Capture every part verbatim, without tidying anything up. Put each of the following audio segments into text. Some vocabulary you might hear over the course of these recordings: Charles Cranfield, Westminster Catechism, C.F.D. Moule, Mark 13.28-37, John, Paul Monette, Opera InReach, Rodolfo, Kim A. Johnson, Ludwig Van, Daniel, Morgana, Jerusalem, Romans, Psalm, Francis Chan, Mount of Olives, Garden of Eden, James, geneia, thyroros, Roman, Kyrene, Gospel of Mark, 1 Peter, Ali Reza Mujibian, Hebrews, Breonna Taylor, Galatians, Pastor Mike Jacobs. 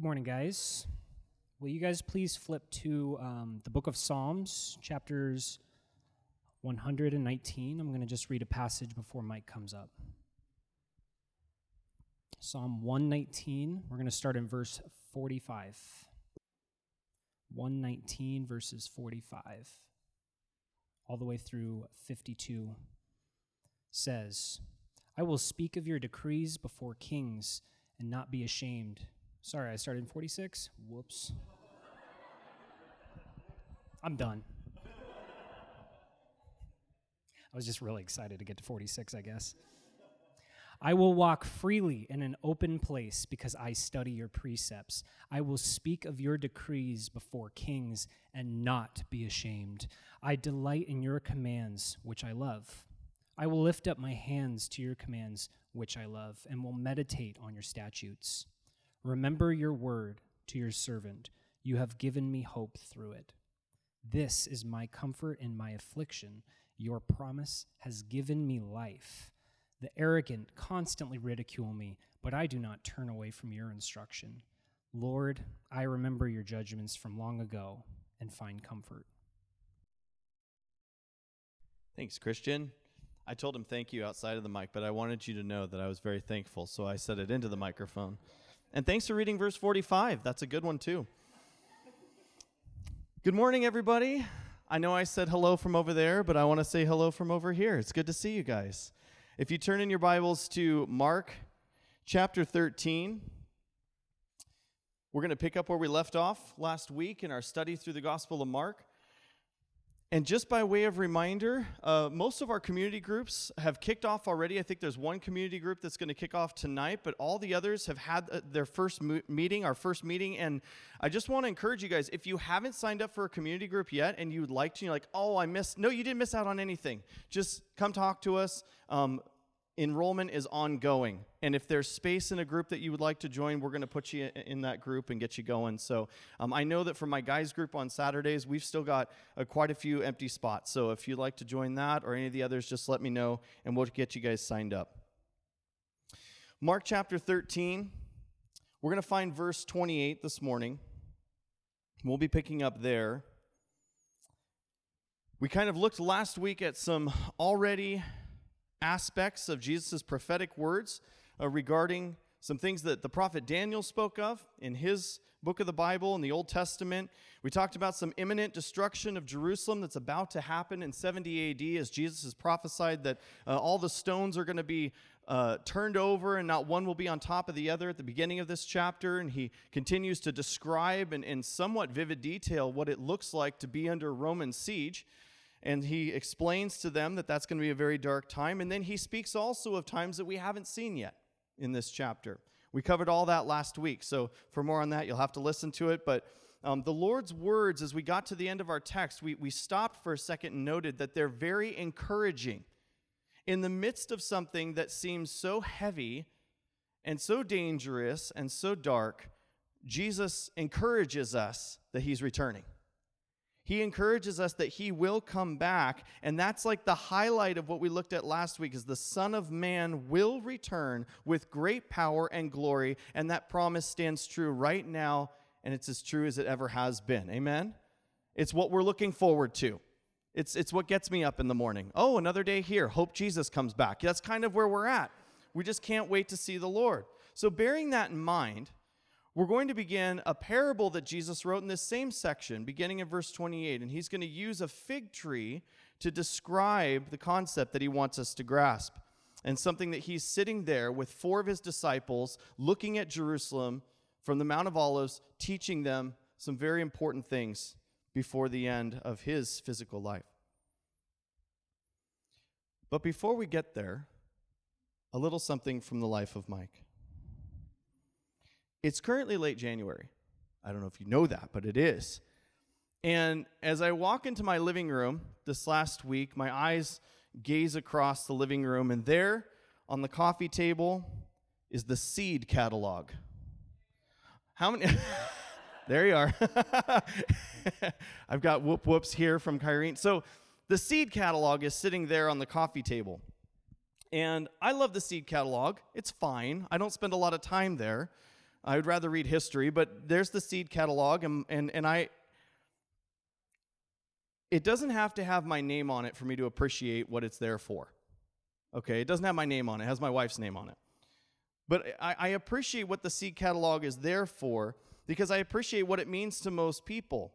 Good morning, guys. Will you guys please flip to um, the book of Psalms, chapters one hundred nineteen. I'm going to just read a passage before Mike comes up. Psalm one nineteen, we're going to start in verse forty-five. one nineteen, verses forty-five, all the way through fifty-two, says, I will speak of your decrees before kings and not be ashamed. Sorry, I started in forty-six. Whoops. I'm done. I was just really excited to get to forty-six, I guess. I will walk freely in an open place because I study your precepts. I will speak of your decrees before kings and not be ashamed. I delight in your commands, which I love. I will lift up my hands to your commands, which I love, and will meditate on your statutes. Remember your word to your servant. You have given me hope through it. This is my comfort in my affliction. Your promise has given me life. The arrogant constantly ridicule me, but I do not turn away from your instruction. Lord, I remember your judgments from long ago and find comfort. Thanks, Christian. I told him thank you outside of the mic, but I wanted you to know that I was very thankful, so I said it into the microphone. And thanks for reading verse forty-five. That's a good one, too. Good morning, everybody. I know I said hello from over there, but I want to say hello from over here. It's good to see you guys. If you turn in your Bibles to Mark chapter thirteen, we're going to pick up where we left off last week in our study through the Gospel of Mark. And just by way of reminder, uh, most of our community groups have kicked off already. I think there's one community group that's going to kick off tonight, but all the others have had uh, their first mo- meeting, our first meeting. And I just want to encourage you guys, if you haven't signed up for a community group yet and you would like to, you're like, oh, I missed. No, you didn't miss out on anything. Just come talk to us. Um, enrollment is ongoing. And if there's space in a group that you would like to join, we're going to put you in that group and get you going. So um, I know that for my guys group on Saturdays, we've still got uh, quite a few empty spots. So if you'd like to join that or any of the others, just let me know and we'll get you guys signed up. Mark chapter thirteen, we're going to find verse twenty-eight this morning. We'll be picking up there. We kind of looked last week at some already aspects of Jesus' prophetic words Uh, regarding some things that the prophet Daniel spoke of in his book of the Bible in the Old Testament. We talked about some imminent destruction of Jerusalem that's about to happen in seventy A D as Jesus has prophesied that uh, all the stones are going to be uh, turned over and not one will be on top of the other at the beginning of this chapter. And he continues to describe in, in somewhat vivid detail what it looks like to be under Roman siege. And he explains to them that that's going to be a very dark time. And then he speaks also of times that we haven't seen yet in this chapter. We covered all that last week, so for more on that, you'll have to listen to it. But um, the Lord's words, as we got to the end of our text, we, we stopped for a second and noted that they're very encouraging. In the midst of something that seems so heavy and so dangerous and so dark, Jesus encourages us that he's returning. He encourages us that he will come back, and that's like the highlight of what we looked at last week, is the Son of Man will return with great power and glory, and that promise stands true right now, and it's as true as it ever has been. Amen? It's what we're looking forward to. It's, it's what gets me up in the morning. Oh, another day here. Hope Jesus comes back. That's kind of where we're at. We just can't wait to see the Lord. So bearing that in mind, we're going to begin a parable that Jesus wrote in this same section, beginning in verse twenty-eight, and he's going to use a fig tree to describe the concept that he wants us to grasp, and something that he's sitting there with four of his disciples looking at Jerusalem from the Mount of Olives, teaching them some very important things before the end of his physical life. But before we get there, a little something from the life of Mike. It's currently late January. I don't know if you know that, but it is. And as I walk into my living room this last week, my eyes gaze across the living room, and there on the coffee table is the seed catalog. How many? There you are. I've got whoop whoops here from Kyrene. So the seed catalog is sitting there on the coffee table. And I love the seed catalog. It's fine. I don't spend a lot of time there. I would rather read history, but there's the seed catalog, and, and, and I... It doesn't have to have my name on it for me to appreciate what it's there for. Okay, it doesn't have my name on it. It has my wife's name on it. But I, I appreciate what the seed catalog is there for because I appreciate what it means to most people.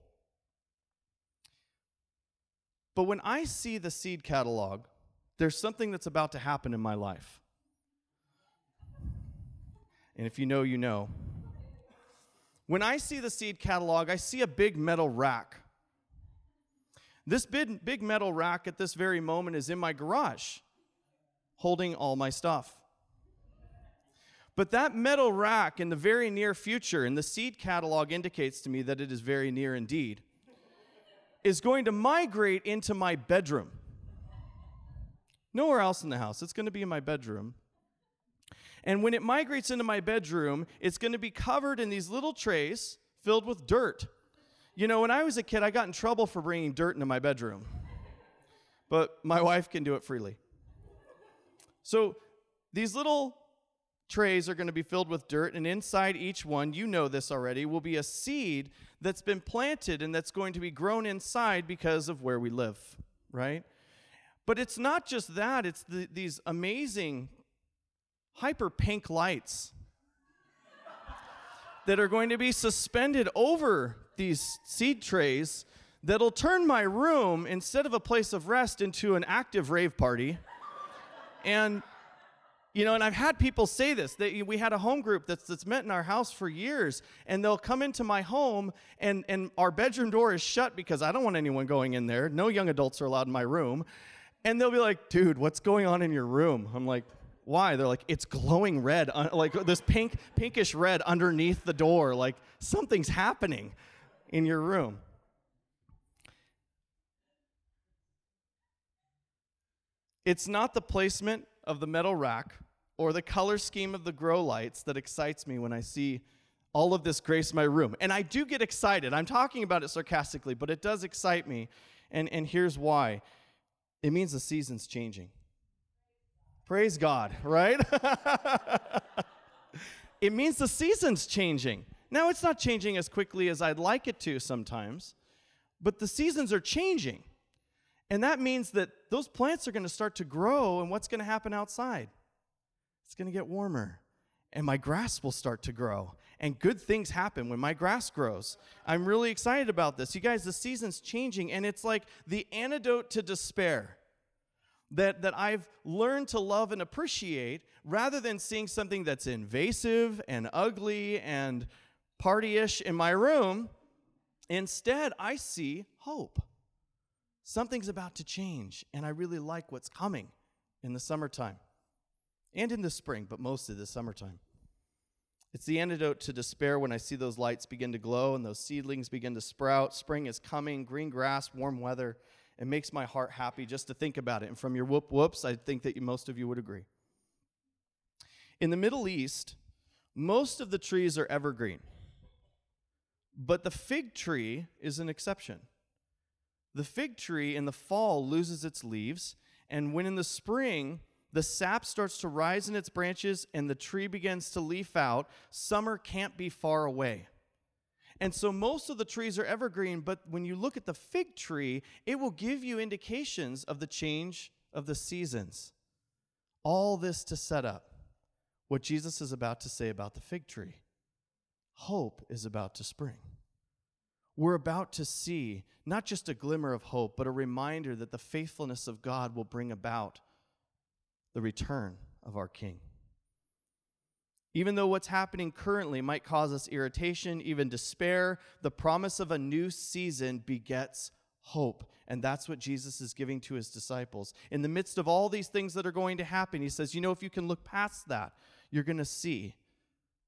But when I see the seed catalog, there's something that's about to happen in my life. And if you know, you know. When I see the seed catalog, I see a big metal rack. This big, big metal rack at this very moment is in my garage, holding all my stuff. But that metal rack in the very near future, and the seed catalog indicates to me that it is very near indeed, is going to migrate into my bedroom. Nowhere else in the house. It's going to be in my bedroom. And when it migrates into my bedroom, it's going to be covered in these little trays filled with dirt. You know, when I was a kid, I got in trouble for bringing dirt into my bedroom. But my wife can do it freely. So these little trays are going to be filled with dirt, and inside each one, you know this already, will be a seed that's been planted and that's going to be grown inside because of where we live, right? But it's not just that. It's the, these amazing hyper pink lights that are going to be suspended over these seed trays that'll turn my room, instead of a place of rest, into an active rave party. And, you know, and I've had people say this. They, we had a home group that's, that's met in our house for years, and they'll come into my home, and, and our bedroom door is shut because I don't want anyone going in there. No young adults are allowed in my room. And they'll be like, dude, what's going on in your room? I'm like, why? They're like, it's glowing red, like this pink, pinkish red underneath the door. Like, something's happening in your room. It's not the placement of the metal rack or the color scheme of the grow lights that excites me when I see all of this grace in my room. And I do get excited. I'm talking about it sarcastically, but it does excite me. And, and here's why. It means the season's changing. Praise God, right? It means the season's changing. Now, it's not changing as quickly as I'd like it to sometimes, but the seasons are changing. And that means that those plants are going to start to grow, and what's going to happen outside? It's going to get warmer, and my grass will start to grow, and good things happen when my grass grows. I'm really excited about this. You guys, the season's changing, and it's like the antidote to despair that, that I've learned to love and appreciate, rather than seeing something that's invasive and ugly and party-ish in my room. Instead, I see hope. Something's about to change, and I really like what's coming in the summertime and in the spring, but mostly the summertime. It's the antidote to despair when I see those lights begin to glow and those seedlings begin to sprout. Spring is coming, green grass, warm weather. It makes my heart happy just to think about it. And from your whoop whoops, I think that you, most of you would agree. In the Middle East, most of the trees are evergreen. But the fig tree is an exception. The fig tree in the fall loses its leaves, and when in the spring the sap starts to rise in its branches and the tree begins to leaf out, summer can't be far away. And so most of the trees are evergreen, but when you look at the fig tree, it will give you indications of the change of the seasons. All this to set up what Jesus is about to say about the fig tree. Hope is about to spring. We're about to see not just a glimmer of hope, but a reminder that the faithfulness of God will bring about the return of our King. Even though what's happening currently might cause us irritation, even despair, the promise of a new season begets hope. And that's what Jesus is giving to his disciples. In the midst of all these things that are going to happen, he says, you know, if you can look past that, you're going to see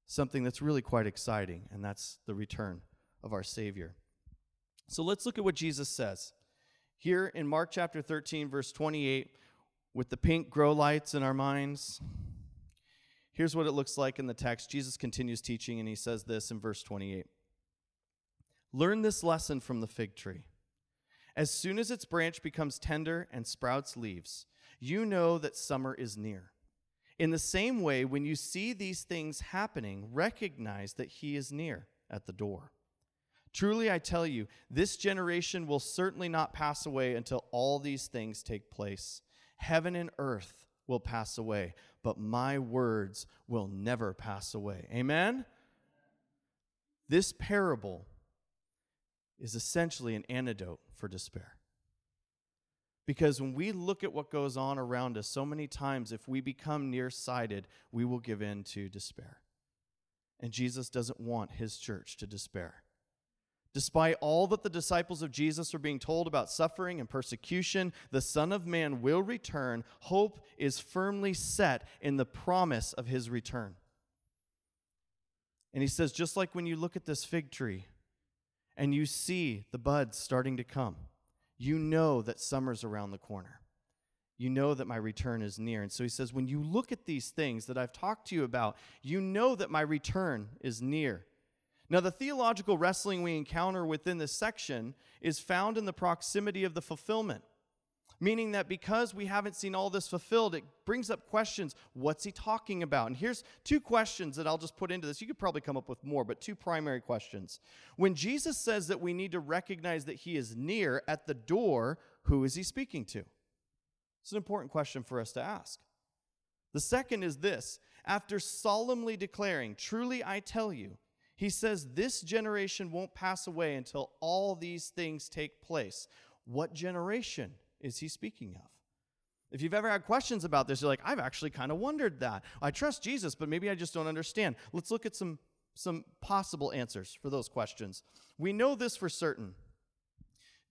something that's really quite exciting, and that's the return of our Savior. So let's look at what Jesus says here in Mark chapter thirteen, verse twenty-eight, with the pink grow lights in our minds. Here's what it looks like in the text. Jesus continues teaching, and he says this in verse twenty-eight. Learn this lesson from the fig tree. As soon as its branch becomes tender and sprouts leaves, you know that summer is near. In the same way, when you see these things happening, recognize that he is near at the door. Truly, I tell you, this generation will certainly not pass away until all these things take place. Heaven and earth will pass away, but my words will never pass away. Amen? This parable is essentially an antidote for despair. Because when we look at what goes on around us, so many times if we become nearsighted, we will give in to despair. And Jesus doesn't want his church to despair. Despite all that the disciples of Jesus are being told about suffering and persecution, the Son of Man will return. Hope is firmly set in the promise of his return. And he says, just like when you look at this fig tree and you see the buds starting to come, you know that summer's around the corner. You know that my return is near. And so he says, when you look at these things that I've talked to you about, you know that my return is near. Now, the theological wrestling we encounter within this section is found in the proximity of the fulfillment, meaning that because we haven't seen all this fulfilled, it brings up questions. What's he talking about? And here's two questions that I'll just put into this. You could probably come up with more, but two primary questions. When Jesus says that we need to recognize that he is near at the door, who is he speaking to? It's an important question for us to ask. The second is this. After solemnly declaring, truly I tell you, he says this generation won't pass away until all these things take place. What generation is he speaking of? If you've ever had questions about this, you're like, I've actually kind of wondered that. I trust Jesus, but maybe I just don't understand. Let's look at some, some possible answers for those questions. We know this for certain.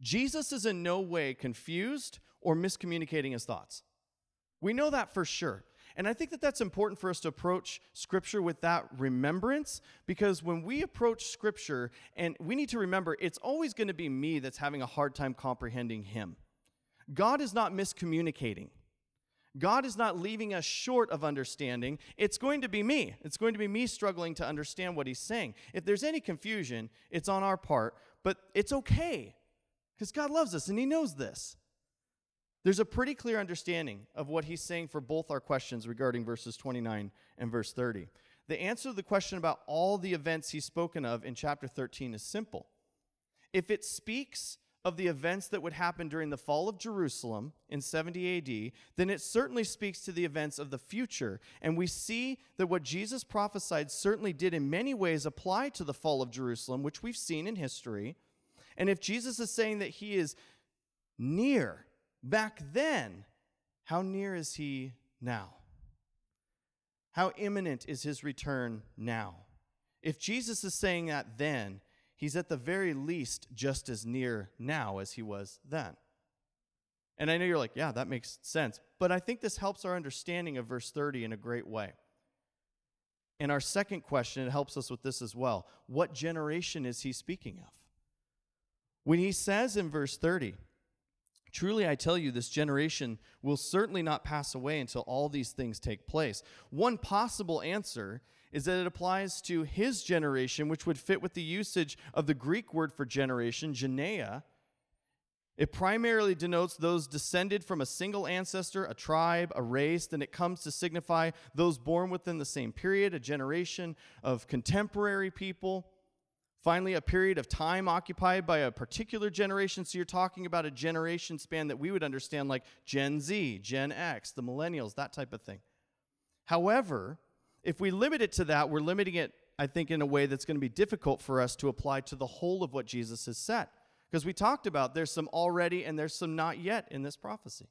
Jesus is in no way confused or miscommunicating his thoughts. We know that for sure. And I think that that's important for us to approach Scripture with that remembrance, because when we approach Scripture, and we need to remember, it's always going to be me that's having a hard time comprehending him. God is not miscommunicating. God is not leaving us short of understanding. It's going to be me. It's going to be me struggling to understand what he's saying. If there's any confusion, it's on our part, but it's okay because God loves us and he knows this. There's a pretty clear understanding of what he's saying for both our questions regarding verses twenty-nine and verse thirty. The answer to the question about all the events he's spoken of in chapter thirteen is simple. If it speaks of the events that would happen during the fall of Jerusalem in seventy A D, then it certainly speaks to the events of the future. And we see that what Jesus prophesied certainly did in many ways apply to the fall of Jerusalem, which we've seen in history. And if Jesus is saying that he is near back then, how near is he now? How imminent is his return now? If Jesus is saying that then, he's at the very least just as near now as he was then. And I know you're like, yeah, that makes sense. But I think this helps our understanding of verse thirty in a great way. And our second question, it helps us with this as well. What generation is he speaking of? When he says in verse thirty, truly I tell you, this generation will certainly not pass away until all these things take place. One possible answer is that it applies to his generation, which would fit with the usage of the Greek word for generation, geneia. It primarily denotes those descended from a single ancestor, a tribe, a race. Then it comes to signify those born within the same period, a generation of contemporary people. Finally, a period of time occupied by a particular generation. So you're talking about a generation span that we would understand like Gen Z, Gen X, the millennials, that type of thing. However, if we limit it to that, we're limiting it, I think, in a way that's going to be difficult for us to apply to the whole of what Jesus has said. Because we talked about there's some already and there's some not yet in this prophecy.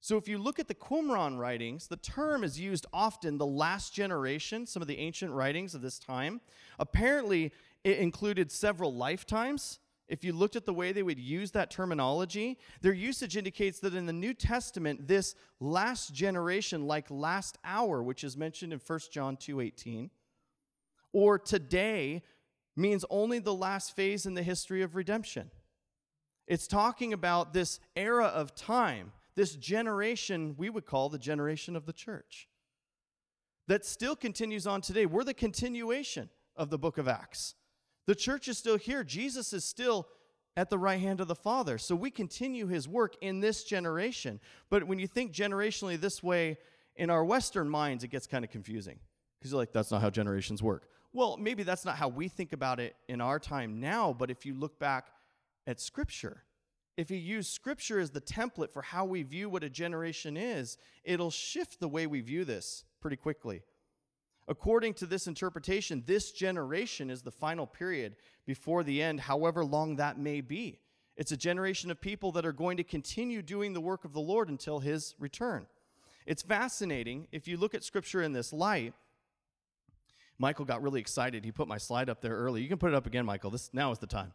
So if you look at the Qumran writings, the term is used often, the last generation, some of the ancient writings of this time. Apparently, it included several lifetimes. If you looked at the way they would use that terminology, their usage indicates that in the New Testament, this last generation, like last hour, which is mentioned in First John two eighteen, or today, means only the last phase in the history of redemption. It's talking about this era of time, this generation we would call the generation of the church, that still continues on today. We're the continuation of the book of Acts. The church is still here. Jesus is still at the right hand of the Father. So we continue his work in this generation. But when you think generationally this way, In our Western minds, it gets kind of confusing because you're like, that's not how generations work. Well, maybe that's not how we think about it in our time now, but if you look back at Scripture, if you use Scripture as the template for how we view what a generation is, it'll shift the way we view this pretty quickly. According to this interpretation, this generation is the final period before the end, however long that may be. It's a generation of people that are going to continue doing the work of the Lord until his return. It's fascinating. If you look at Scripture in this light, Michael got really excited. He put my slide up there early. You can put it up again, Michael. This now is the time.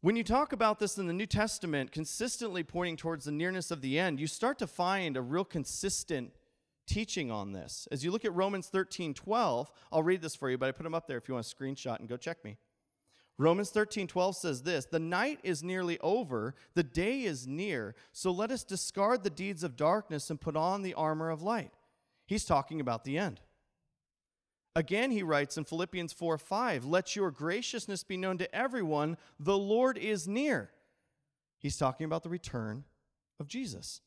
When you talk about this in the New Testament, consistently pointing towards the nearness of the end, you start to find a real consistent teaching on this. As you look at Romans thirteen twelve, I'll read this for you, but I put them up there if you want to screenshot and go check me. Romans thirteen twelve says this, "The night is nearly over, the day is near, so let us discard the deeds of darkness and put on the armor of light." He's talking about the end. Again, he writes in Philippians four five, "Let your graciousness be known to everyone, the Lord is near." He's talking about the return of Jesus.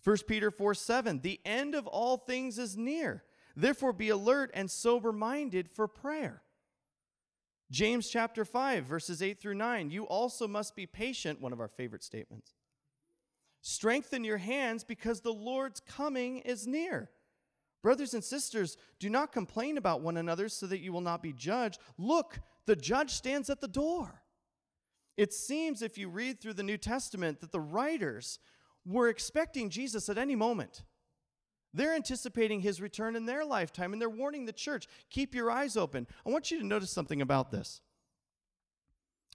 First Peter four seven, "The end of all things is near. Therefore be alert and sober-minded for prayer." James chapter five, verses eight through nine, "You also must be patient," one of our favorite statements. "Strengthen your hands because the Lord's coming is near." Brothers and sisters, do not complain about one another so that you will not be judged. Look, the judge stands at the door. It seems, if you read through the New Testament, that the writers were expecting Jesus at any moment. They're anticipating his return in their lifetime, and they're warning the church, keep your eyes open. I want you to notice something about this.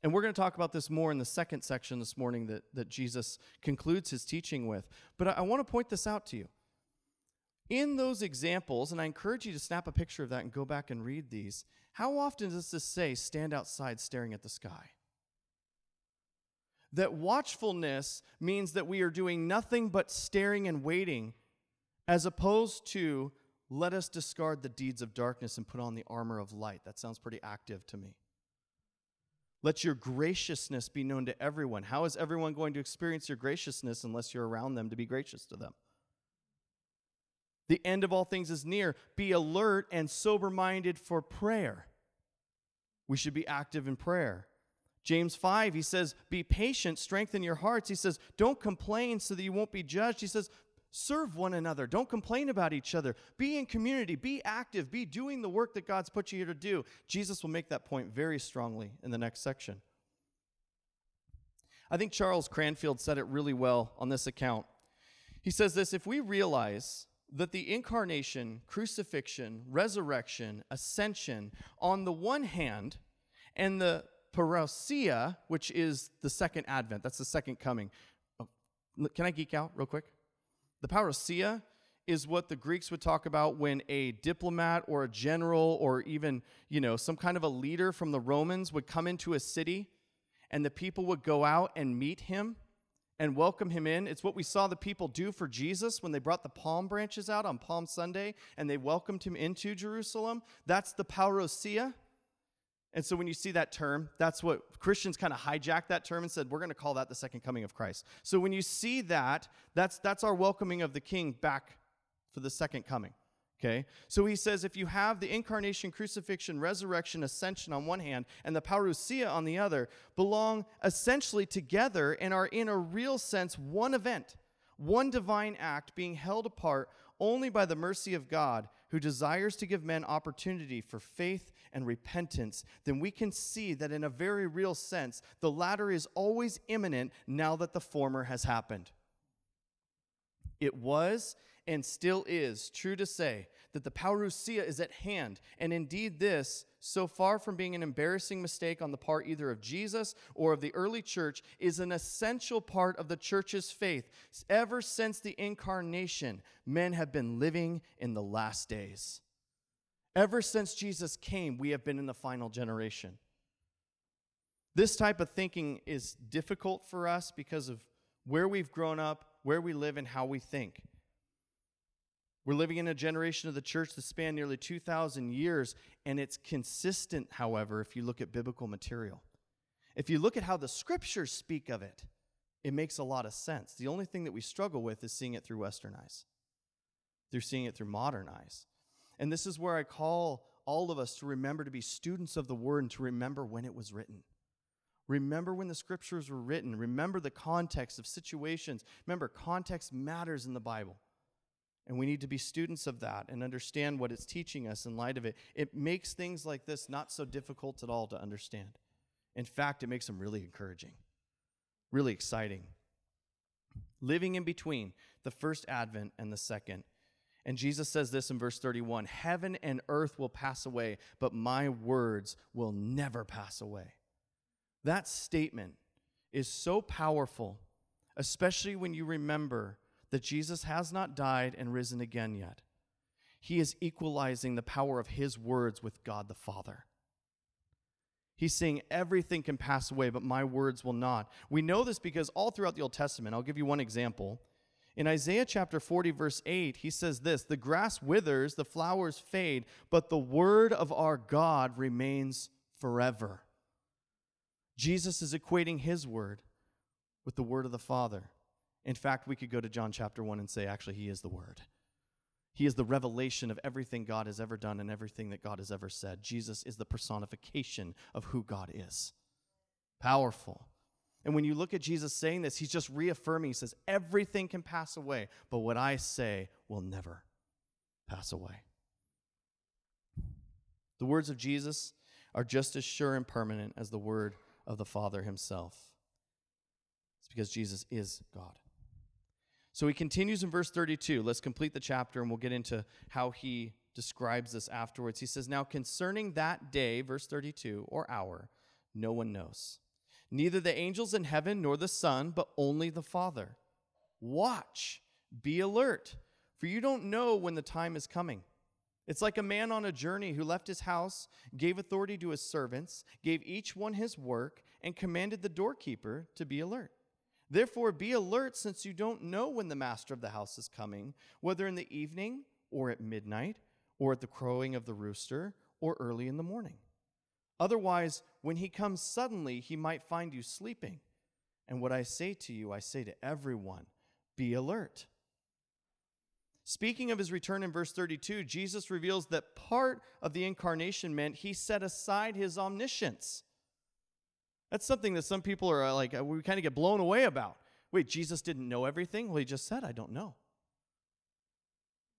And we're going to talk about this more in the second section this morning that, that Jesus concludes his teaching with. But I, I want to point this out to you. In those examples, and I encourage you to snap a picture of that and go back and read these, how often does this say, stand outside staring at the sky? That watchfulness means that we are doing nothing but staring and waiting, as opposed to, let us discard the deeds of darkness and put on the armor of light. That sounds pretty active to me. Let your graciousness be known to everyone. How is everyone going to experience your graciousness unless you're around them to be gracious to them? The end of all things is near. Be alert and sober-minded for prayer. We should be active in prayer. James five, he says, be patient, strengthen your hearts. He says, don't complain so that you won't be judged. He says, serve one another. Don't complain about each other. Be in community. Be active. Be doing the work that God's put you here to do. Jesus will make that point very strongly in the next section. I think Charles Cranfield said it really well on this account. He says this, if we realize that the incarnation, crucifixion, resurrection, ascension, on the one hand, and the parousia, which is the second advent, that's the second coming. Oh, can I geek out real quick? The parousia is what the Greeks would talk about when a diplomat or a general or even, you know, some kind of a leader from the Romans would come into a city and the people would go out and meet him and welcome him in. It's what we saw the people do for Jesus when they brought the palm branches out on Palm Sunday and they welcomed him into Jerusalem. That's the parousia. And so when you see that term, that's what Christians kind of hijacked that term and said, we're going to call that the second coming of Christ. So when you see that, that's that's our welcoming of the king back for the second coming, okay? So he says if you have the incarnation, crucifixion, resurrection, ascension on one hand, and the parousia on the other, belong essentially together and are in a real sense one event, one divine act being held apart only by the mercy of God, who desires to give men opportunity for faith and repentance, then we can see that in a very real sense, the latter is always imminent now that the former has happened. It was and still is true to say that the parousia is at hand, and indeed this, so far from being an embarrassing mistake on the part either of Jesus or of the early church, is an essential part of the church's faith. Ever since the incarnation, men have been living in the last days. Ever since Jesus came, we have been in the final generation. This type of thinking is difficult for us because of where we've grown up, where we live, and how we think. We're living in a generation of the church that spanned nearly two thousand years, and it's consistent, however, if you look at biblical material. If you look at how the Scriptures speak of it, it makes a lot of sense. The only thing that we struggle with is seeing it through Western eyes. through seeing it through modern eyes. And this is where I call all of us to remember to be students of the Word and to remember when it was written. Remember when the Scriptures were written. Remember the context of situations. Remember, context matters in the Bible. And we need to be students of that and understand what it's teaching us in light of it. It makes things like this not so difficult at all to understand. In fact, it makes them really encouraging, really exciting. Living in between the first advent and the second. And Jesus says this in verse thirty-one, heaven and earth will pass away, but my words will never pass away. That statement is so powerful, especially when you remember that Jesus has not died and risen again yet. He is equalizing the power of his words with God the Father. He's saying everything can pass away, but my words will not. We know this because all throughout the Old Testament, I'll give you one example. In Isaiah chapter forty, verse eight, he says this, the grass withers, the flowers fade, but the word of our God remains forever. Jesus is equating his word with the word of the Father. In fact, we could go to John chapter one and say, actually, he is the word. He is the revelation of everything God has ever done and everything that God has ever said. Jesus is the personification of who God is. Powerful. And when you look at Jesus saying this, he's just reaffirming. He says, everything can pass away, but what I say will never pass away. The words of Jesus are just as sure and permanent as the word of the Father himself. It's because Jesus is God. So he continues in verse thirty-two. Let's complete the chapter and we'll get into how he describes this afterwards. He says, now concerning that day, verse thirty-two, or hour, no one knows. Neither the angels in heaven nor the Son, but only the Father. Watch, be alert, for you don't know when the time is coming. It's like a man on a journey who left his house, gave authority to his servants, gave each one his work, and commanded the doorkeeper to be alert. Therefore, be alert, since you don't know when the master of the house is coming, whether in the evening or at midnight or at the crowing of the rooster or early in the morning. Otherwise, when he comes suddenly, he might find you sleeping. And what I say to you, I say to everyone, be alert. Speaking of his return in verse thirty-two, Jesus reveals that part of the incarnation meant he set aside his omniscience. That's something that some people are like, we kind of get blown away about. Wait, Jesus didn't know everything? Well, he just said, I don't know.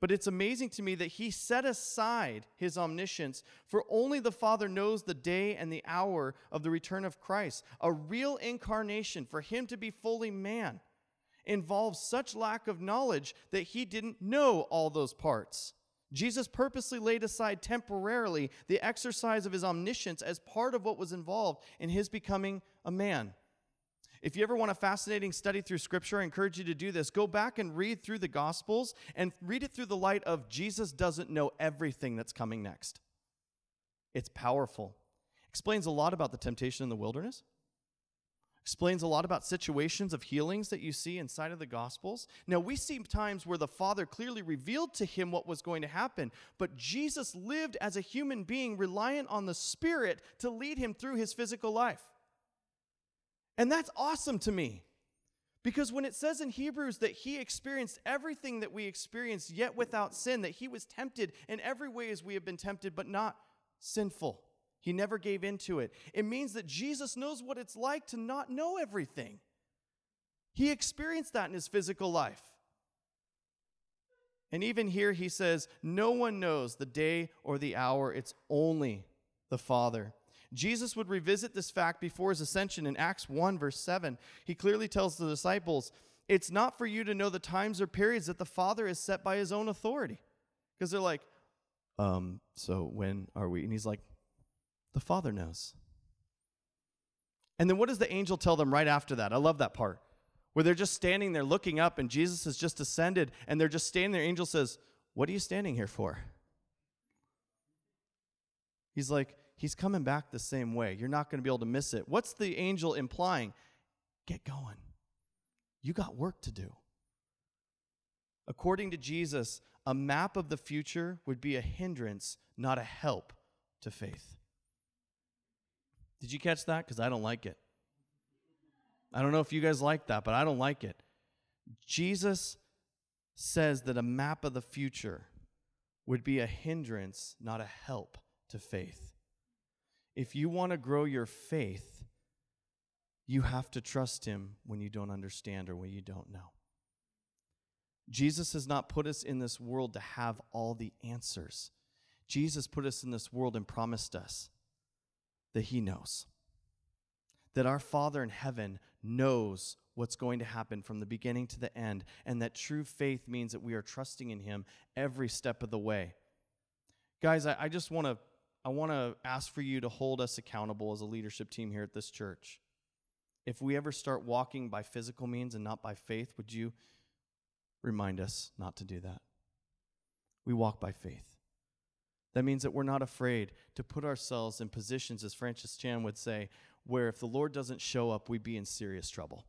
But it's amazing to me that he set aside his omniscience, for only the Father knows the day and the hour of the return of Christ. A real incarnation, for him to be fully man, involves such lack of knowledge that he didn't know all those parts. Jesus purposely laid aside temporarily the exercise of his omniscience as part of what was involved in his becoming a man. If you ever want a fascinating study through Scripture, I encourage you to do this. Go back and read through the Gospels and read it through the light of Jesus doesn't know everything that's coming next. It's powerful. Explains a lot about the temptation in the wilderness. Explains a lot about situations of healings that you see inside of the Gospels. Now, we see times where the Father clearly revealed to him what was going to happen, but Jesus lived as a human being reliant on the Spirit to lead him through his physical life. And that's awesome to me, because when it says in Hebrews that he experienced everything that we experienced, yet without sin, that he was tempted in every way as we have been tempted, but not sinful. He never gave in to it. It means that Jesus knows what it's like to not know everything. He experienced that in his physical life. And even here he says, no one knows the day or the hour. It's only the Father. Jesus would revisit this fact before his ascension in Acts one, verse seven. He clearly tells the disciples, it's not for you to know the times or periods that the Father has set by his own authority. Because they're like, um, so when are we? And he's like, the Father knows. And then what does the angel tell them right after that? I love that part, where they're just standing there looking up, and Jesus has just ascended, and they're just standing there. Angel says, what are you standing here for? He's like, he's coming back the same way. You're not going to be able to miss it. What's the angel implying? Get going. You got work to do. According to Jesus, a map of the future would be a hindrance, not a help to faith. Did you catch that? Because I don't like it. I don't know if you guys like that, but I don't like it. Jesus says that a map of the future would be a hindrance, not a help to faith. If you want to grow your faith, you have to trust him when you don't understand or when you don't know. Jesus has not put us in this world to have all the answers. Jesus put us in this world and promised us that he knows. That our Father in heaven knows what's going to happen from the beginning to the end, and that true faith means that we are trusting in him every step of the way. Guys, I, I just want to I want to ask for you to hold us accountable as a leadership team here at this church. If we ever start walking by physical means and not by faith, would you remind us not to do that? We walk by faith. That means that we're not afraid to put ourselves in positions, as Francis Chan would say, where if the Lord doesn't show up, we'd be in serious trouble.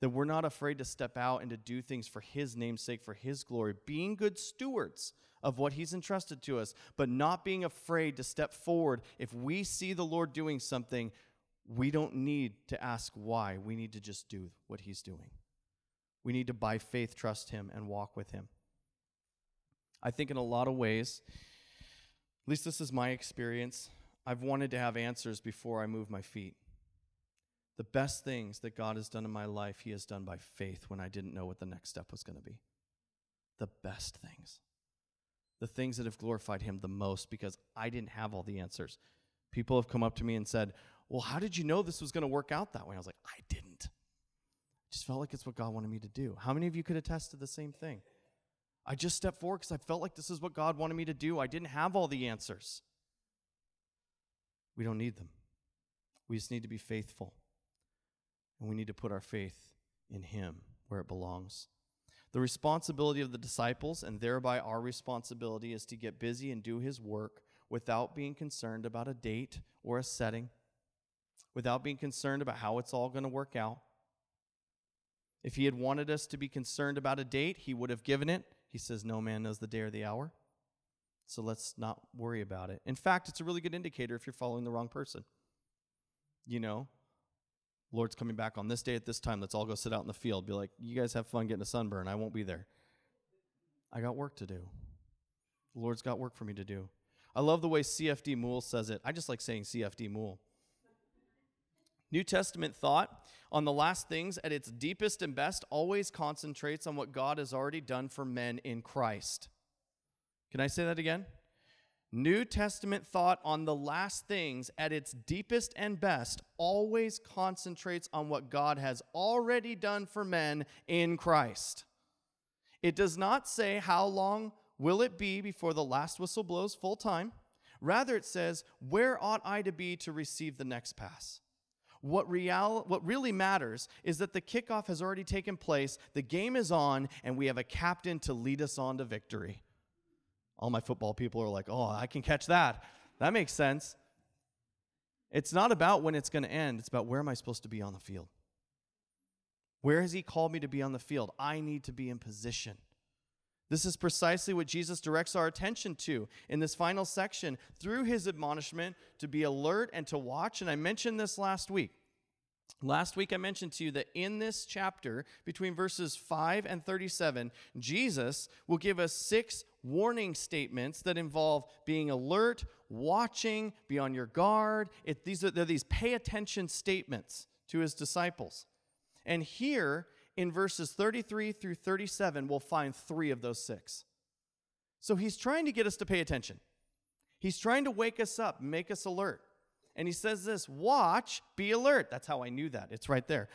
That we're not afraid to step out and to do things for his name's sake, for his glory, being good stewards of what he's entrusted to us, but not being afraid to step forward. If we see the Lord doing something, we don't need to ask why. We need to just do what he's doing. We need to, by faith, trust him and walk with him. I think in a lot of ways, at least this is my experience, I've wanted to have answers before I move my feet. The best things that God has done in my life, he has done by faith when I didn't know what the next step was going to be. The best things. The things that have glorified him the most, because I didn't have all the answers. People have come up to me and said, well, how did you know this was going to work out that way? I was like, I didn't. I just felt like it's what God wanted me to do. How many of you could attest to the same thing? I just stepped forward because I felt like this is what God wanted me to do. I didn't have all the answers. We don't need them. We just need to be faithful. And we need to put our faith in him where it belongs. The responsibility of the disciples, and thereby our responsibility, is to get busy and do his work without being concerned about a date or a setting, without being concerned about how it's all going to work out. If he had wanted us to be concerned about a date, he would have given it. He says, no man knows the day or the hour. So let's not worry about it. In fact, it's a really good indicator if you're following the wrong person. You know, Lord's coming back on this day at this time. Let's all go sit out in the field. Be like, you guys have fun getting a sunburn. I won't be there. I got work to do. The Lord's got work for me to do. I love the way C F D Moule says it. I just like saying C F D Moule. New Testament thought on the last things at its deepest and best always concentrates on what God has already done for men in Christ. Can I say that again? New Testament thought on the last things at its deepest and best always concentrates on what God has already done for men in Christ. It does not say how long will it be before the last whistle blows full time. Rather, it says, where ought I to be to receive the next pass? What real, what really matters is that the kickoff has already taken place, the game is on, and we have a captain to lead us on to victory. All my football people are like, oh, I can catch that. That makes sense. It's not about when it's going to end. It's about where am I supposed to be on the field? Where has he called me to be on the field? I need to be in position. This is precisely what Jesus directs our attention to in this final section through his admonishment to be alert and to watch. And I mentioned this last week. Last week I mentioned to you that in this chapter, between verses five and thirty-seven, Jesus will give us six warning statements that involve being alert, watching, be on your guard. It, these are, they're these pay attention statements to his disciples. And here in verses thirty-three through thirty-seven, we'll find three of those six. So he's trying to get us to pay attention. He's trying to wake us up, make us alert. And he says this, watch, be alert. That's how I knew that. It's right there.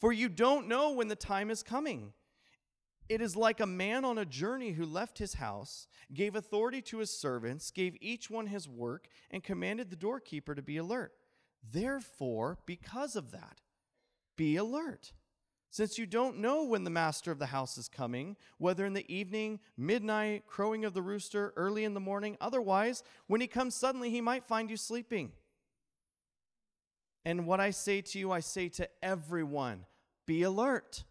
For you don't know when the time is coming. It is like a man on a journey who left his house, gave authority to his servants, gave each one his work, and commanded the doorkeeper to be alert. Therefore, because of that, be alert. Since you don't know when the master of the house is coming, whether in the evening, midnight, crowing of the rooster, early in the morning, otherwise, when he comes suddenly, he might find you sleeping. And what I say to you, I say to everyone, be alert.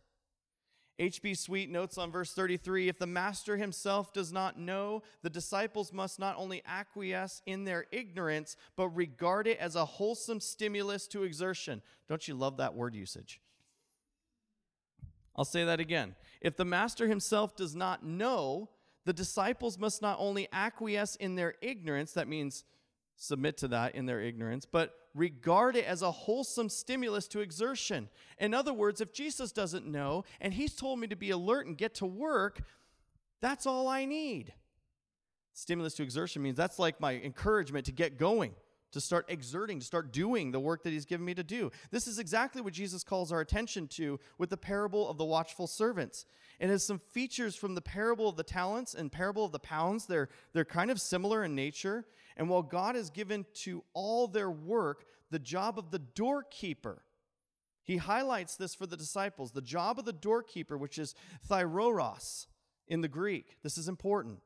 H B Sweet notes on verse thirty-three, if the master himself does not know, the disciples must not only acquiesce in their ignorance, but regard it as a wholesome stimulus to exertion. Don't you love that word usage? I'll say that again. If the master himself does not know, the disciples must not only acquiesce in their ignorance, that means submit to that in their ignorance, but regard it as a wholesome stimulus to exertion. In other words, if Jesus doesn't know and he's told me to be alert and get to work, that's all I need. Stimulus to exertion means that's like my encouragement to get going, to start exerting, to start doing the work that he's given me to do. This is exactly what Jesus calls our attention to with the parable of the watchful servants. It has some features from the parable of the talents and parable of the pounds. They're, they're kind of similar in nature. And while God has given to all their work the job of the doorkeeper, he highlights this for the disciples, the job of the doorkeeper, which is thyroros in the Greek. This is important.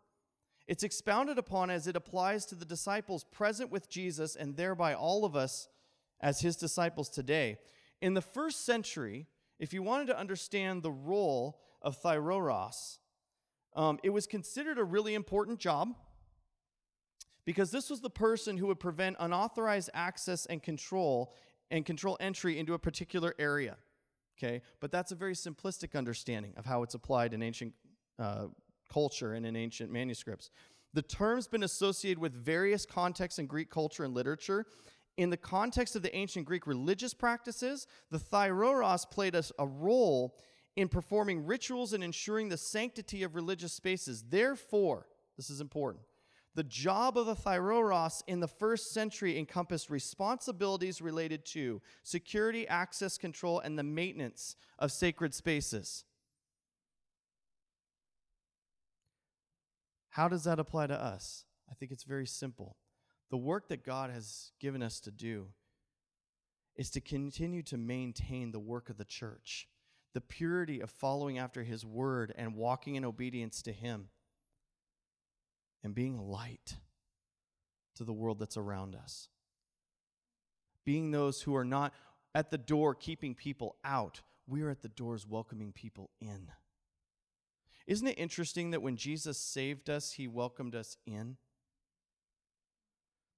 It's expounded upon as it applies to the disciples present with Jesus and thereby all of us as his disciples today. In the first century, if you wanted to understand the role of thyroros, um, it was considered a really important job, because this was the person who would prevent unauthorized access and control and control entry into a particular area. Okay, but that's a very simplistic understanding of how it's applied in ancient uh, culture and in ancient manuscripts. The term's been associated with various contexts in Greek culture and literature. In the context of the ancient Greek religious practices, the thyroros played a, a role in performing rituals and ensuring the sanctity of religious spaces. Therefore, this is important, the job of the thyroros in the first century encompassed responsibilities related to security, access control, and the maintenance of sacred spaces. How does that apply to us? I think it's very simple. The work that God has given us to do is to continue to maintain the work of the church, the purity of following after his word and walking in obedience to him, and being a light to the world that's around us. Being those who are not at the door keeping people out, we are at the doors welcoming people in. Isn't it interesting that when Jesus saved us, he welcomed us in?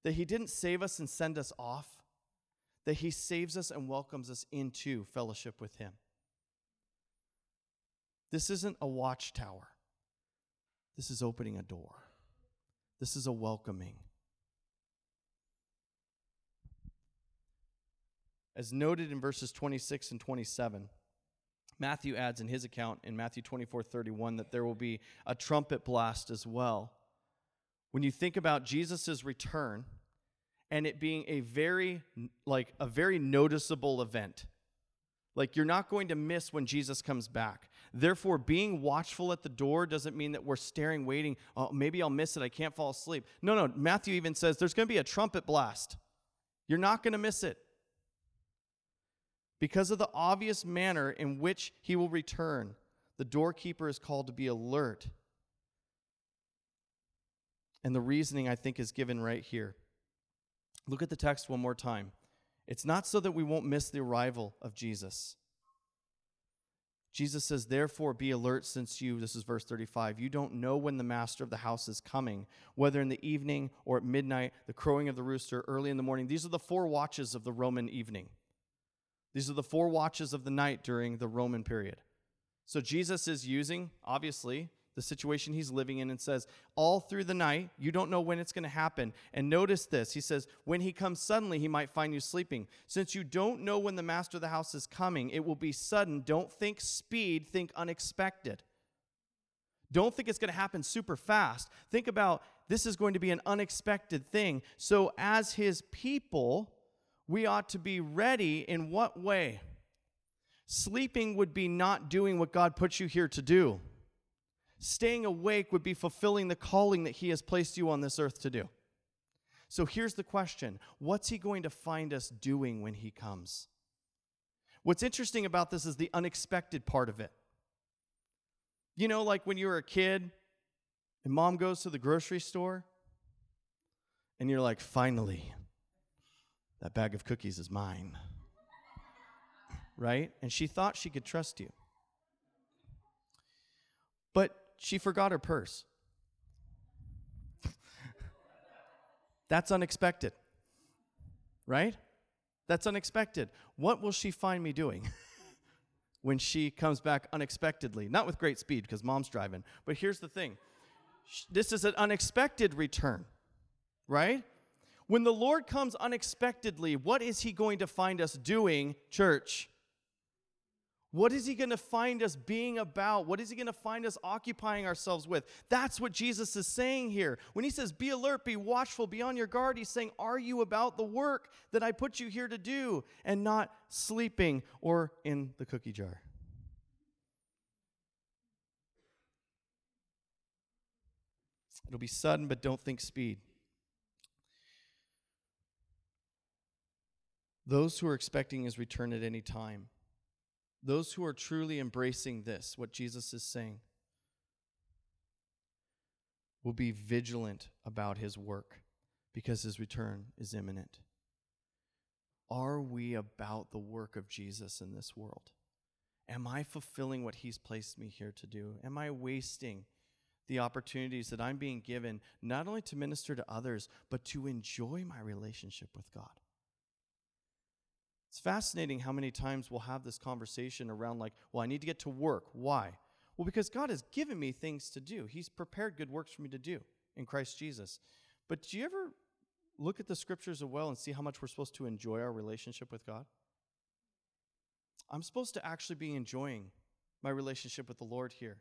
That he didn't save us and send us off, that he saves us and welcomes us into fellowship with him. This isn't a watchtower. This is opening a door. This is a welcoming. As noted in verses twenty-six and twenty-seven, Matthew adds in his account in Matthew twenty-four thirty-one that there will be a trumpet blast as well. When you think about Jesus' return and it being a very, like a very noticeable event, like you're not going to miss when Jesus comes back. Therefore, being watchful at the door doesn't mean that we're staring, waiting, oh, maybe I'll miss it, I can't fall asleep. No, no, Matthew even says there's going to be a trumpet blast. You're not going to miss it. Because of the obvious manner in which he will return, the doorkeeper is called to be alert. And the reasoning, I think, is given right here. Look at the text one more time. It's not so that we won't miss the arrival of Jesus. Jesus says, therefore, be alert since you, this is verse thirty-five, you don't know when the master of the house is coming, whether in the evening or at midnight, the crowing of the rooster, early in the morning. These are the four watches of the Roman evening. These are the four watches of the night during the Roman period. So Jesus is using, obviously, the situation he's living in and says, all through the night, you don't know when it's going to happen. And notice this, he says, when he comes suddenly, he might find you sleeping. Since you don't know when the master of the house is coming, it will be sudden. Don't think speed, think unexpected. Don't think it's going to happen super fast. Think about this is going to be an unexpected thing. So as his people, we ought to be ready in what way? Sleeping would be not doing what God put you here to do. Staying awake would be fulfilling the calling that he has placed you on this earth to do. So here's the question. What's he going to find us doing when he comes? What's interesting about this is the unexpected part of it. You know, like when you were a kid and mom goes to the grocery store and you're like, finally, that bag of cookies is mine. Right? And she thought she could trust you. But she forgot her purse. That's unexpected, right? That's unexpected. What will she find me doing? when she comes back unexpectedly. Not with great speed, because mom's driving. But here's the thing. This is an unexpected return, right? When the Lord comes unexpectedly, what is he going to find us doing, church? What is he going to find us being about? What is he going to find us occupying ourselves with? That's what Jesus is saying here. When he says, be alert, be watchful, be on your guard, he's saying, are you about the work that I put you here to do and not sleeping or in the cookie jar? It'll be sudden, but don't think speed. Those who are expecting his return at any time, those who are truly embracing this, what Jesus is saying, will be vigilant about his work because his return is imminent. Are we about the work of Jesus in this world? Am I fulfilling what he's placed me here to do? Am I wasting the opportunities that I'm being given, not only to minister to others, but to enjoy my relationship with God? It's fascinating how many times we'll have this conversation around like, well, I need to get to work. Why? Well, because God has given me things to do. He's prepared good works for me to do in Christ Jesus. But do you ever look at the scriptures as well and see how much we're supposed to enjoy our relationship with God? I'm supposed to actually be enjoying my relationship with the Lord here.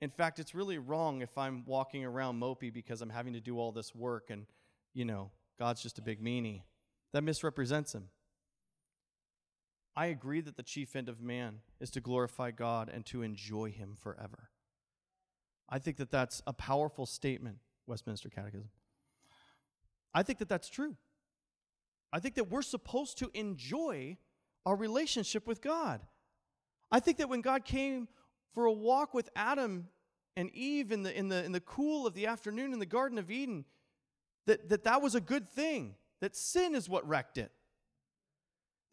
In fact, it's really wrong if I'm walking around mopey because I'm having to do all this work and, you know, God's just a big meanie. That misrepresents him. I agree that the chief end of man is to glorify God and to enjoy him forever. I think that that's a powerful statement, Westminster Catechism. I think that that's true. I think that we're supposed to enjoy our relationship with God. I think that when God came for a walk with Adam and Eve in the in the in the cool of the afternoon in the Garden of Eden, that that, that was a good thing. That sin is what wrecked it.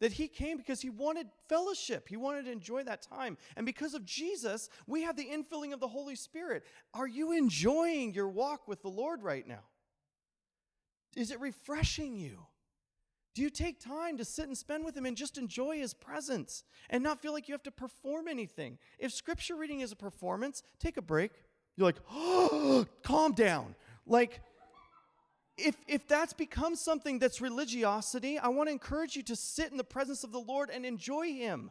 That he came because he wanted fellowship. He wanted to enjoy that time. And because of Jesus, we have the infilling of the Holy Spirit. Are you enjoying your walk with the Lord right now? Is it refreshing you? Do you take time to sit and spend with him and just enjoy his presence and not feel like you have to perform anything? If scripture reading is a performance, take a break. You're like, oh, calm down. Like, If if that's become something that's religiosity, I want to encourage you to sit in the presence of the Lord and enjoy him.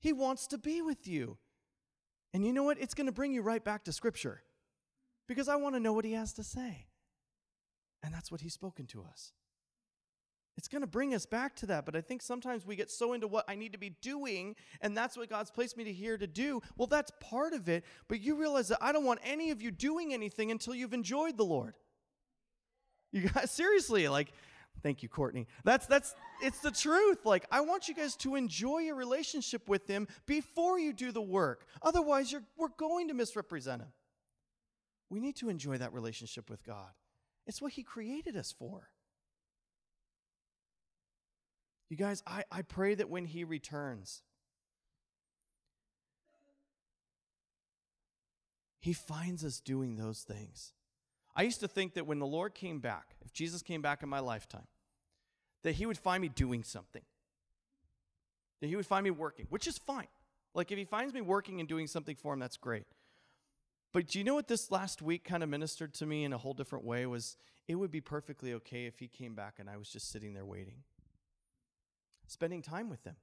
He wants to be with you. And you know what? It's going to bring you right back to Scripture because I want to know what he has to say. And that's what he's spoken to us. It's going to bring us back to that, but I think sometimes we get so into what I need to be doing, and that's what God's placed me to here to do. Well, that's part of it, but you realize that I don't want any of you doing anything until you've enjoyed the Lord. You guys, seriously, like, thank you, Courtney. That's, that's, it's the truth. Like, I want you guys to enjoy your relationship with him before you do the work. Otherwise, you're, we're going to misrepresent him. We need to enjoy that relationship with God. It's what he created us for. You guys, I, I pray that when he returns, he finds us doing those things. I used to think that when the Lord came back, if Jesus came back in my lifetime, that he would find me doing something. That he would find me working, which is fine. Like, if he finds me working and doing something for him, that's great. But do you know what this last week kind of ministered to me in a whole different way was, it would be perfectly okay if he came back and I was just sitting there waiting. Spending time with him,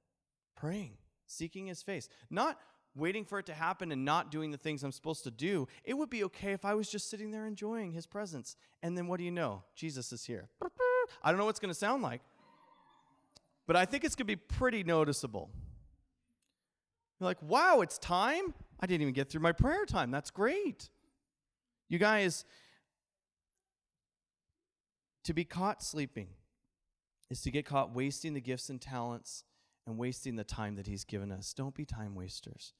praying, seeking his face. Not waiting for it to happen and not doing the things I'm supposed to do. It would be okay if I was just sitting there enjoying his presence. And then what do you know? Jesus is here. I don't know what it's going to sound like, but I think it's going to be pretty noticeable. You're like, wow, it's time? I didn't even get through my prayer time. That's great. You guys, to be caught sleeping is to get caught wasting the gifts and talents and wasting the time that he's given us. Don't be time wasters.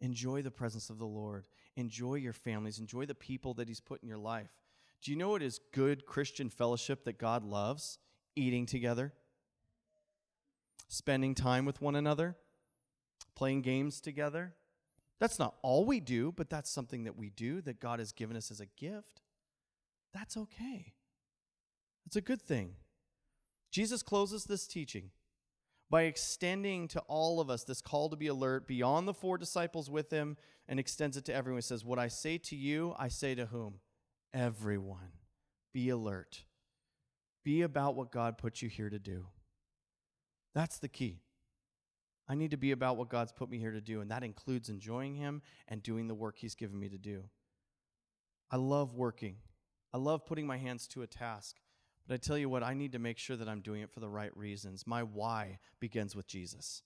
Enjoy the presence of the Lord. Enjoy your families. Enjoy the people that he's put in your life. Do you know it is good Christian fellowship that God loves? Eating together, spending time with one another, playing games together. That's not all we do, but that's something that we do that God has given us as a gift. That's okay. It's a good thing. Jesus closes this teaching by extending to all of us this call to be alert beyond the four disciples with him, and extends it to everyone. It says, what I say to you, I say to whom? Everyone. Be alert. Be about what God put you here to do. That's the key. I need to be about what God's put me here to do, and that includes enjoying him and doing the work he's given me to do. I love working. I love putting my hands to a task. But I tell you what, I need to make sure that I'm doing it for the right reasons. My why begins with Jesus.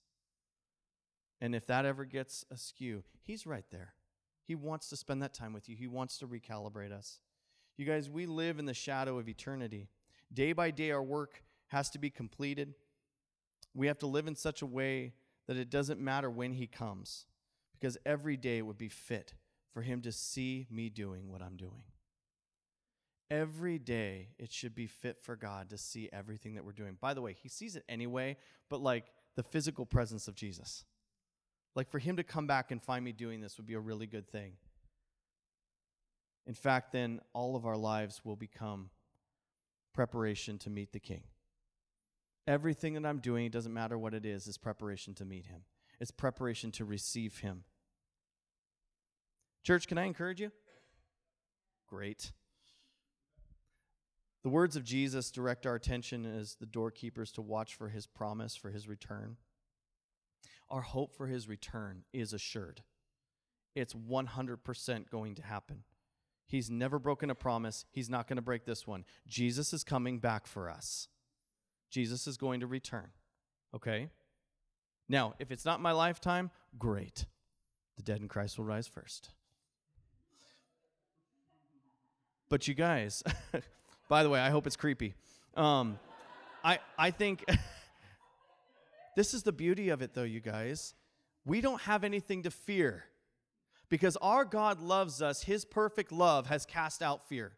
And if that ever gets askew, he's right there. He wants to spend that time with you. He wants to recalibrate us. You guys, we live in the shadow of eternity. Day by day, our work has to be completed. We have to live in such a way that it doesn't matter when he comes, because every day would be fit for him to see me doing what I'm doing. Every day, it should be fit for God to see everything that we're doing. By the way, he sees it anyway, but like the physical presence of Jesus. Like for him to come back and find me doing this would be a really good thing. In fact, then all of our lives will become preparation to meet the King. Everything that I'm doing, it doesn't matter what it is, is preparation to meet him. It's preparation to receive him. Church, can I encourage you? Great. The words of Jesus direct our attention as the doorkeepers to watch for his promise, for his return. Our hope for his return is assured. It's one hundred percent going to happen. He's never broken a promise. He's not going to break this one. Jesus is coming back for us. Jesus is going to return, okay? Now, if it's not my lifetime, great. The dead in Christ will rise first. But you guys... By the way, I hope it's creepy. Um, I I think this is the beauty of it, though, you guys. We don't have anything to fear because our God loves us. His perfect love has cast out fear.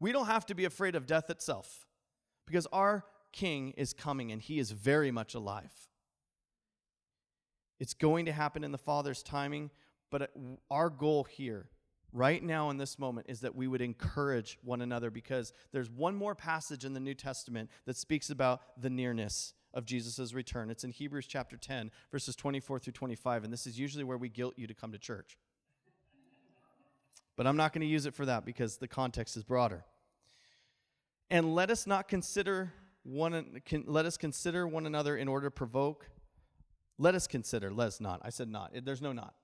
We don't have to be afraid of death itself because our King is coming and he is very much alive. It's going to happen in the Father's timing, but our goal here right now in this moment is that we would encourage one another, because there's one more passage in the New Testament that speaks about the nearness of Jesus' return. It's in Hebrews chapter ten, verses twenty-four through twenty-five, and this is usually where we guilt you to come to church. But I'm not going to use it for that because the context is broader. And let us not consider one, can, let us consider one another in order to provoke. Let us consider, let us not. I said not. It, there's no not.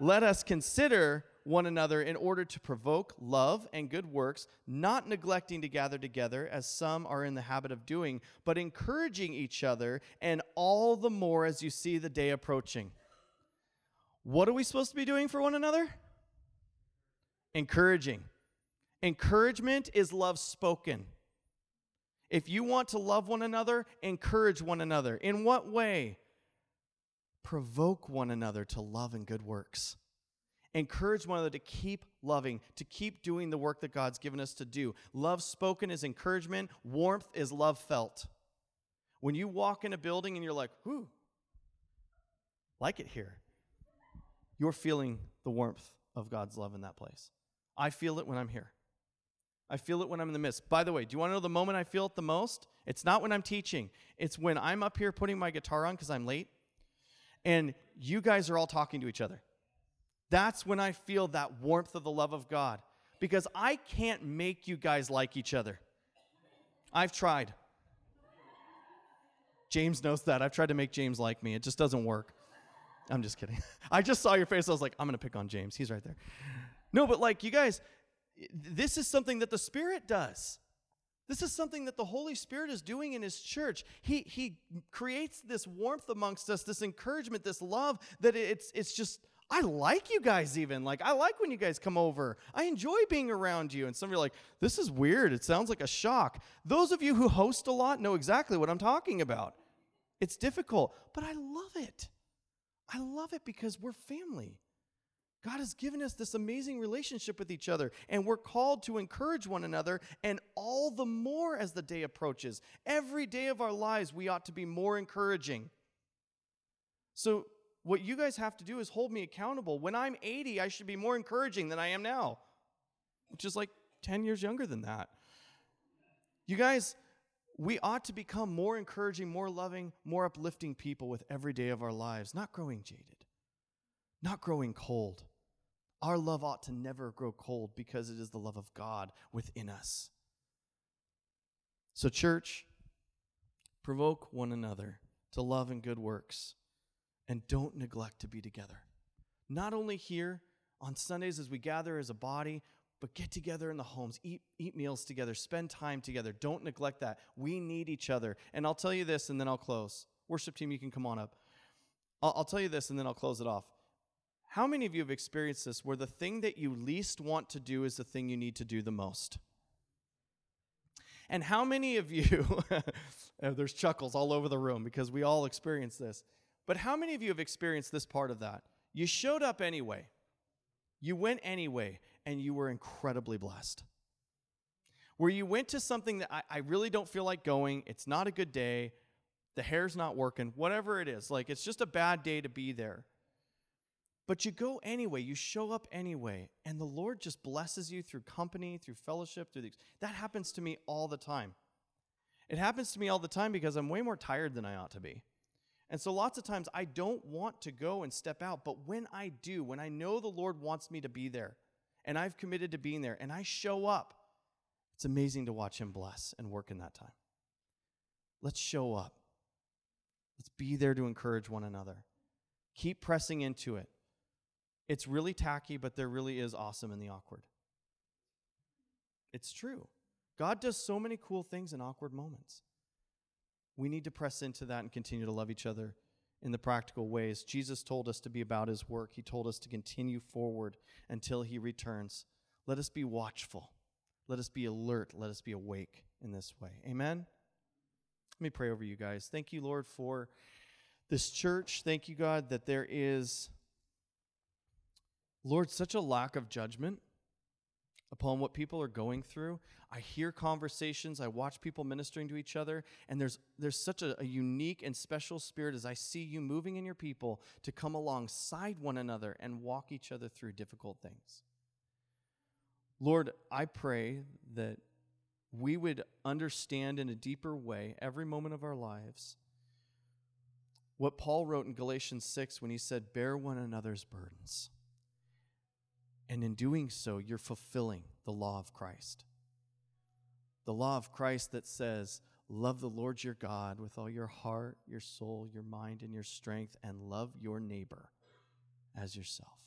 Let us consider one another in order to provoke love and good works, not neglecting to gather together as some are in the habit of doing, but encouraging each other, and all the more as you see the day approaching. What are we supposed to be doing for one another? Encouraging. Encouragement is love spoken. If you want to love one another, encourage one another. In what way? Provoke one another to love and good works. Encourage one another to keep loving, to keep doing the work that God's given us to do. Love spoken is encouragement. Warmth is love felt. When you walk in a building and you're like, whew, like it here, you're feeling the warmth of God's love in that place. I feel it when I'm here. I feel it when I'm in the midst. By the way, do you want to know the moment I feel it the most? It's not when I'm teaching. It's when I'm up here putting my guitar on because I'm late, and you guys are all talking to each other. That's when I feel that warmth of the love of God, because I can't make you guys like each other. I've tried. James knows that. I've tried to make James like me. It just doesn't work. I'm just kidding. I just saw your face. I was like, I'm going to pick on James. He's right there. No, but like you guys, this is something that the Spirit does. This is something that the Holy Spirit is doing in his church. He he creates this warmth amongst us, this encouragement, this love that it's it's just, I like you guys even. Like, I like when you guys come over. I enjoy being around you. And some of you are like, this is weird. It sounds like a shock. Those of you who host a lot know exactly what I'm talking about. It's difficult, but I love it. I love it because we're family. God has given us this amazing relationship with each other, and we're called to encourage one another, and all the more as the day approaches. Every day of our lives, we ought to be more encouraging. So what you guys have to do is hold me accountable. When I'm eighty, I should be more encouraging than I am now, which is like ten years younger than that. You guys, we ought to become more encouraging, more loving, more uplifting people with every day of our lives, not growing jaded, not growing cold. Our love ought to never grow cold because it is the love of God within us. So, church, provoke one another to love and good works, and don't neglect to be together. Not only here on Sundays as we gather as a body, but get together in the homes, eat, eat meals together, spend time together. Don't neglect that. We need each other. And I'll tell you this, and then I'll close. Worship team, you can come on up. I'll, I'll tell you this, and then I'll close it off. How many of you have experienced this where the thing that you least want to do is the thing you need to do the most? And how many of you, there's chuckles all over the room because we all experience this, but how many of you have experienced this part of that? You showed up anyway. You went anyway, and you were incredibly blessed. Where you went to something that I, I really don't feel like going, it's not a good day, the hair's not working, whatever it is, like it's just a bad day to be there. But you go anyway, you show up anyway, and the Lord just blesses you through company, through fellowship, through these. That happens to me all the time. It happens to me all the time because I'm way more tired than I ought to be. And so lots of times I don't want to go and step out, but when I do, when I know the Lord wants me to be there, and I've committed to being there, and I show up, it's amazing to watch Him bless and work in that time. Let's show up. Let's be there to encourage one another. Keep pressing into it. It's really tacky, but there really is awesome in the awkward. It's true. God does so many cool things in awkward moments. We need to press into that and continue to love each other in the practical ways. Jesus told us to be about His work. He told us to continue forward until He returns. Let us be watchful. Let us be alert. Let us be awake in this way. Amen? Let me pray over you guys. Thank you, Lord, for this church. Thank you, God, that there is, Lord, such a lack of judgment upon what people are going through. I hear conversations, I watch people ministering to each other, and there's there's such a, a unique and special spirit as I see you moving in your people to come alongside one another and walk each other through difficult things. Lord, I pray that we would understand in a deeper way every moment of our lives what Paul wrote in Galatians six when he said, "Bear one another's burdens." And in doing so, you're fulfilling the law of Christ. The law of Christ that says, love the Lord your God with all your heart, your soul, your mind, and your strength, and love your neighbor as yourself.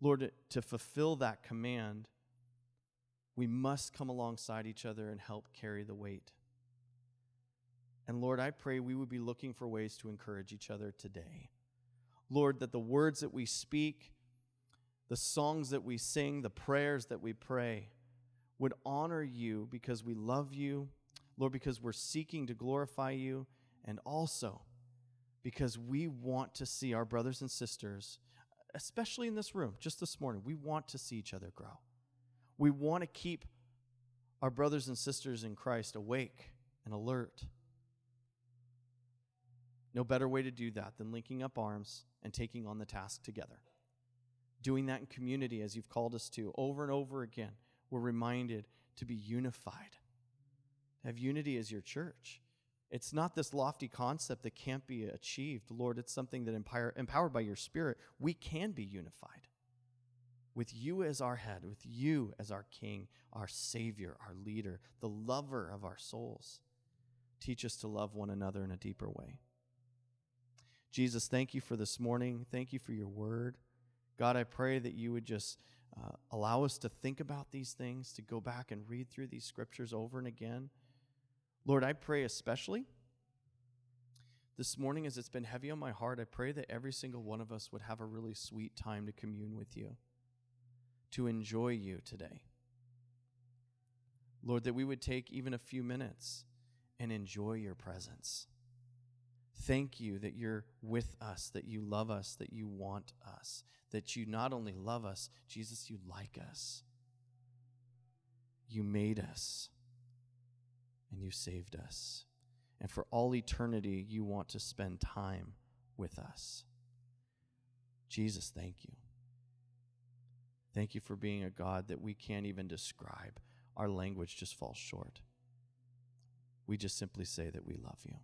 Lord, to fulfill that command, we must come alongside each other and help carry the weight. And Lord, I pray we would be looking for ways to encourage each other today. Lord, that the words that we speak, the songs that we sing, the prayers that we pray would honor you because we love you, Lord, because we're seeking to glorify you, and also because we want to see our brothers and sisters, especially in this room, just this morning, we want to see each other grow. We want to keep our brothers and sisters in Christ awake and alert. No better way to do that than linking up arms and taking on the task together. Doing that in community as you've called us to over and over again, we're reminded to be unified. Have unity as your church. It's not this lofty concept that can't be achieved. Lord, it's something that empower, empowered by your Spirit, we can be unified with you as our head, with you as our King, our Savior, our leader, the lover of our souls. Teach us to love one another in a deeper way. Jesus, thank you for this morning. Thank you for your word. God, I pray that you would just uh, allow us to think about these things, to go back and read through these scriptures over and again. Lord, I pray especially this morning, as it's been heavy on my heart, I pray that every single one of us would have a really sweet time to commune with you, to enjoy you today. Lord, that we would take even a few minutes and enjoy your presence. Thank you that you're with us, that you love us, that you want us, that you not only love us, Jesus, you like us. You made us, and you saved us. And for all eternity, you want to spend time with us. Jesus, thank you. Thank you for being a God that we can't even describe. Our language just falls short. We just simply say that we love you.